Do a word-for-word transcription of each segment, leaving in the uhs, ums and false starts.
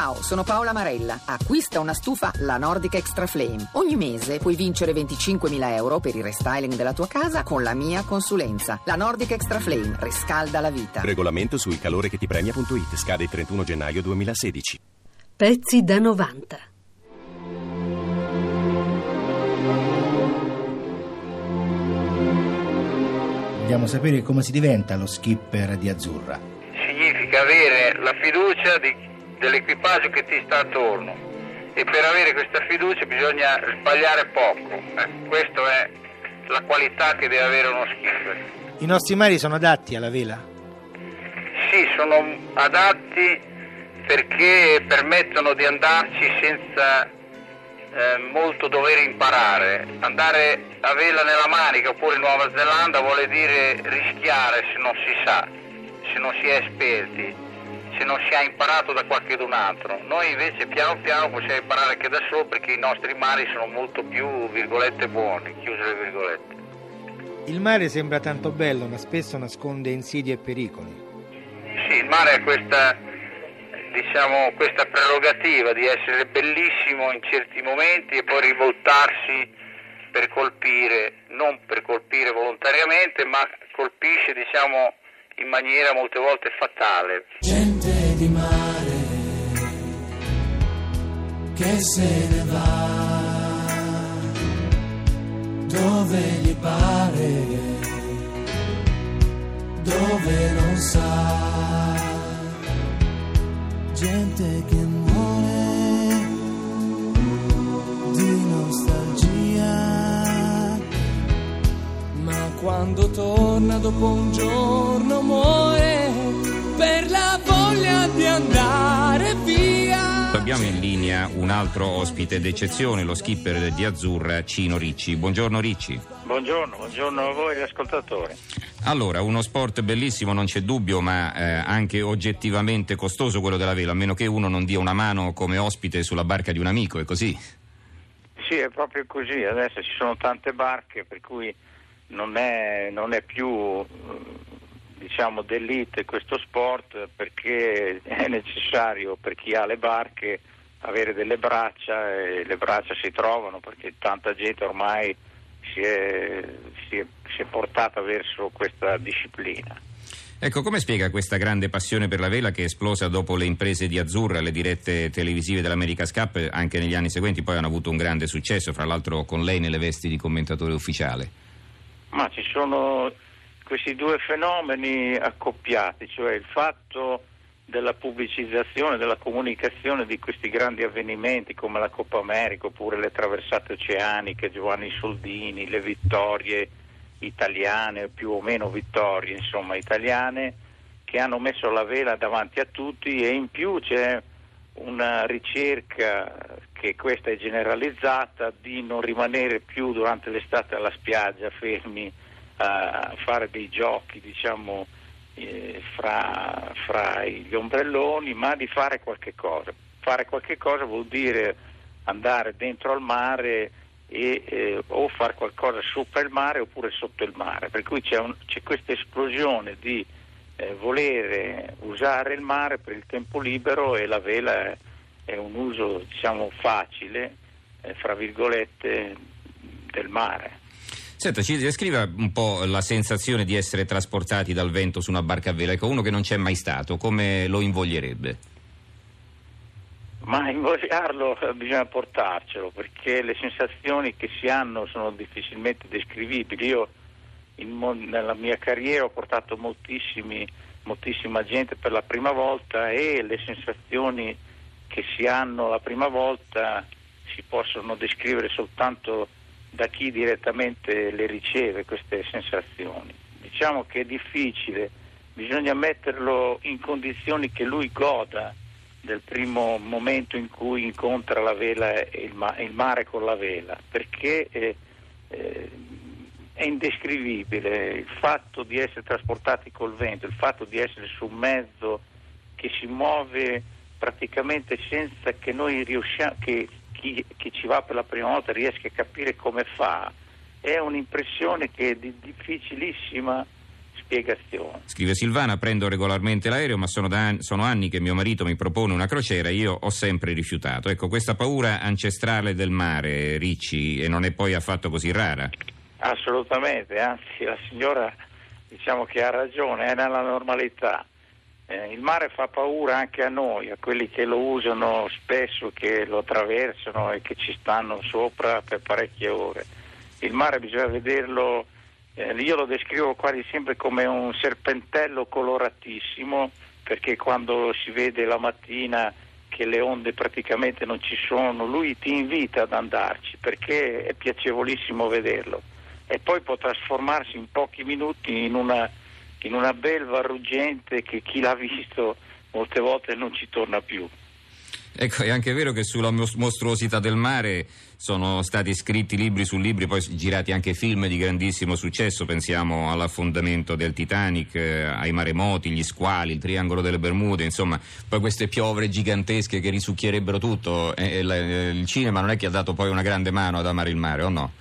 Ciao, sono Paola Marella. Acquista una stufa La Nordic Extra Flame. Ogni mese puoi vincere venticinquemila euro per il restyling della tua casa con la mia consulenza. La Nordic Extra Flame riscalda la vita. Regolamento su il calore che ti premia punto it. Scade il trentuno gennaio duemilasedici. Pezzi da novanta. Vogliamo sapere come si diventa lo skipper di Azzurra. Significa avere la fiducia di, dell'equipaggio che ti sta attorno, e per avere questa fiducia bisogna sbagliare poco. Eh, questa è la qualità che deve avere uno skipper. I nostri mari sono adatti alla vela? Sì, sono adatti perché permettono di andarci senza eh, molto dover imparare. Andare a vela nella Manica oppure in Nuova Zelanda vuole dire rischiare se non si sa, se non si è esperti, se non si ha imparato da qualcun altro. Noi invece piano piano possiamo imparare anche da solo, perché i nostri mari sono molto più, virgolette, buoni, chiuse le virgolette. Il mare sembra tanto bello, ma spesso nasconde insidie e pericoli. Sì, il mare è questa, diciamo, questa prerogativa di essere bellissimo in certi momenti e poi rivoltarsi per colpire, non per colpire volontariamente, ma colpisce, diciamo, in maniera molte volte fatale. Gente di mare che se ne va dove gli pare, dove non sa. Gente che muore di nostalgia, ma quando torna dopo un giorno muore per la voglia di andare via. Abbiamo in linea un altro ospite d'eccezione, lo skipper di Azzurra, Cino Ricci. Buongiorno Ricci. Buongiorno, buongiorno a voi gli ascoltatori. Allora, uno sport bellissimo, non c'è dubbio, ma eh, anche oggettivamente costoso quello della vela, a meno che uno non dia una mano come ospite sulla barca di un amico, è così? Sì, è proprio così. Adesso ci sono tante barche, per cui non è, non è più, diciamo, d'elite questo sport, perché è necessario per chi ha le barche avere delle braccia, e le braccia si trovano perché tanta gente ormai si è, si è, si è portata verso questa disciplina. Ecco, come spiega questa grande passione per la vela che è esplosa dopo le imprese di Azzurra, le dirette televisive dell'America's Cup, anche negli anni seguenti poi hanno avuto un grande successo, fra l'altro con lei nelle vesti di commentatore ufficiale? Ma ci sono questi due fenomeni accoppiati, cioè il fatto della pubblicizzazione, della comunicazione di questi grandi avvenimenti come la Coppa America oppure le traversate oceaniche, Giovanni Soldini, le vittorie italiane, più o meno vittorie, insomma, italiane, che hanno messo la vela davanti a tutti. E in più c'è una ricerca, che questa è generalizzata, di non rimanere più durante l'estate alla spiaggia fermi a fare dei giochi, diciamo, eh, fra, fra gli ombrelloni, ma di fare qualche cosa. Fare qualche cosa vuol dire andare dentro al mare e eh, o fare qualcosa sopra il mare oppure sotto il mare, per cui c'è, un, c'è questa esplosione di eh, volere usare il mare per il tempo libero, e la vela è, è un uso, diciamo, facile, eh, fra virgolette, del mare. Senta, ci descriva un po' la sensazione di essere trasportati dal vento su una barca a vela. Ecco, uno che non c'è mai stato, come lo invoglierebbe? Ma invogliarlo bisogna portarcelo, perché le sensazioni che si hanno sono difficilmente descrivibili. Io in, nella mia carriera ho portato moltissimi, moltissima gente per la prima volta, e le sensazioni che si hanno la prima volta si possono descrivere soltanto da chi direttamente le riceve queste sensazioni. Diciamo che è difficile, bisogna metterlo in condizioni che lui goda del primo momento in cui incontra la vela e il, ma- il mare con la vela, perché eh, eh, è indescrivibile il fatto di essere trasportati col vento, il fatto di essere su un mezzo che si muove praticamente senza che noi riusciamo, che Chi, chi ci va per la prima volta riesca a capire come fa. È un'impressione che è di difficilissima spiegazione. Scrive Silvana: prendo regolarmente l'aereo, ma sono, da an- sono anni che mio marito mi propone una crociera, io ho sempre rifiutato. Ecco, questa paura ancestrale del mare, Ricci, e non è poi affatto così rara. Assolutamente, anzi la signora diciamo che ha ragione, è nella normalità. Eh, il mare fa paura anche a noi, a quelli che lo usano spesso, che lo attraversano e che ci stanno sopra per parecchie ore. Il mare bisogna vederlo, eh, io lo descrivo quasi sempre come un serpentello coloratissimo, perché quando si vede la mattina che le onde praticamente non ci sono, lui ti invita ad andarci perché è piacevolissimo vederlo, e poi può trasformarsi in pochi minuti in una in una belva ruggente che chi l'ha visto molte volte non ci torna più. Ecco, è anche vero che sulla mostruosità del mare sono stati scritti libri su libri, poi girati anche film di grandissimo successo, pensiamo all'affondamento del Titanic, eh, ai maremoti, gli squali, il triangolo delle Bermude, insomma, poi queste piovre gigantesche che risucchierebbero tutto. Eh, eh, il cinema non è che ha dato poi una grande mano ad amare il mare, o no?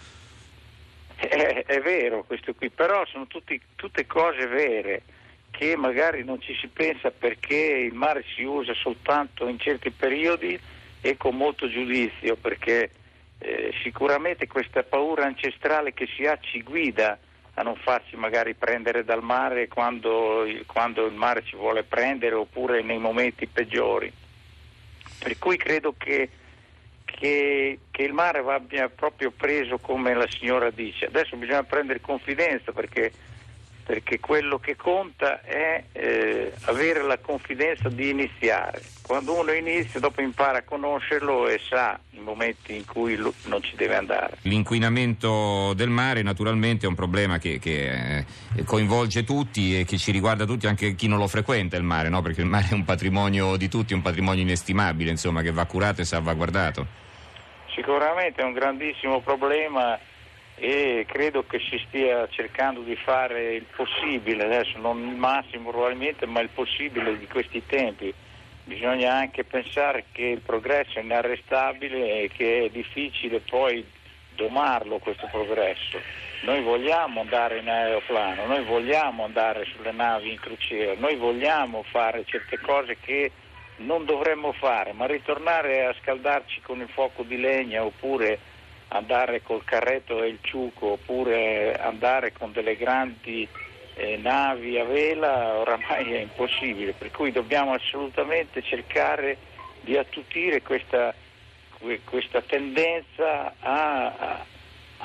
È, è vero questo qui, però sono tutti, tutte cose vere che magari non ci si pensa, perché il mare si usa soltanto in certi periodi e con molto giudizio, perché eh, sicuramente questa paura ancestrale che si ha ci guida a non farsi magari prendere dal mare quando, quando il mare ci vuole prendere, oppure nei momenti peggiori. Per cui credo che Che, che il mare abbia proprio preso, come la signora dice. Adesso bisogna prendere confidenza, perché, perché quello che conta è eh, avere la confidenza di iniziare. Quando uno inizia, dopo impara a conoscerlo e sa i momenti in cui non ci deve andare. L'inquinamento del mare naturalmente è un problema che, che eh, coinvolge tutti e che ci riguarda tutti, anche chi non lo frequenta il mare, no? Perché il mare è un patrimonio di tutti, un patrimonio inestimabile, insomma, che va curato e salvaguardato. Sicuramente è un grandissimo problema e credo che si stia cercando di fare il possibile, adesso non il massimo probabilmente, ma il possibile di questi tempi. Bisogna anche pensare che il progresso è inarrestabile e che è difficile poi domarlo questo progresso. Noi vogliamo andare in aeroplano, noi vogliamo andare sulle navi in crociera, noi vogliamo fare certe cose che non dovremmo fare, ma ritornare a scaldarci con il fuoco di legna, oppure andare col carretto e il ciuco, oppure andare con delle grandi eh, navi a vela, oramai è impossibile. Per cui dobbiamo assolutamente cercare di attutire questa, questa tendenza a, a,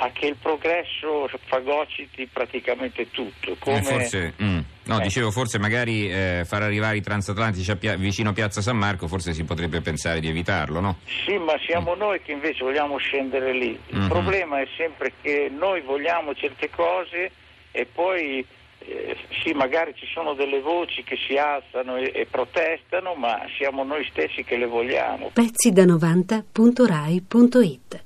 a che il progresso fagociti praticamente tutto. Come forse... Mm. No, dicevo, forse magari eh, far arrivare i transatlantici a Pia- vicino a Piazza San Marco, forse si potrebbe pensare di evitarlo, no? Sì, ma siamo mm. noi che invece vogliamo scendere lì. Il mm-hmm. problema è sempre che noi vogliamo certe cose e poi eh, sì, magari ci sono delle voci che si alzano e, e protestano, ma siamo noi stessi che le vogliamo. Pezzi da novanta punto rai punto it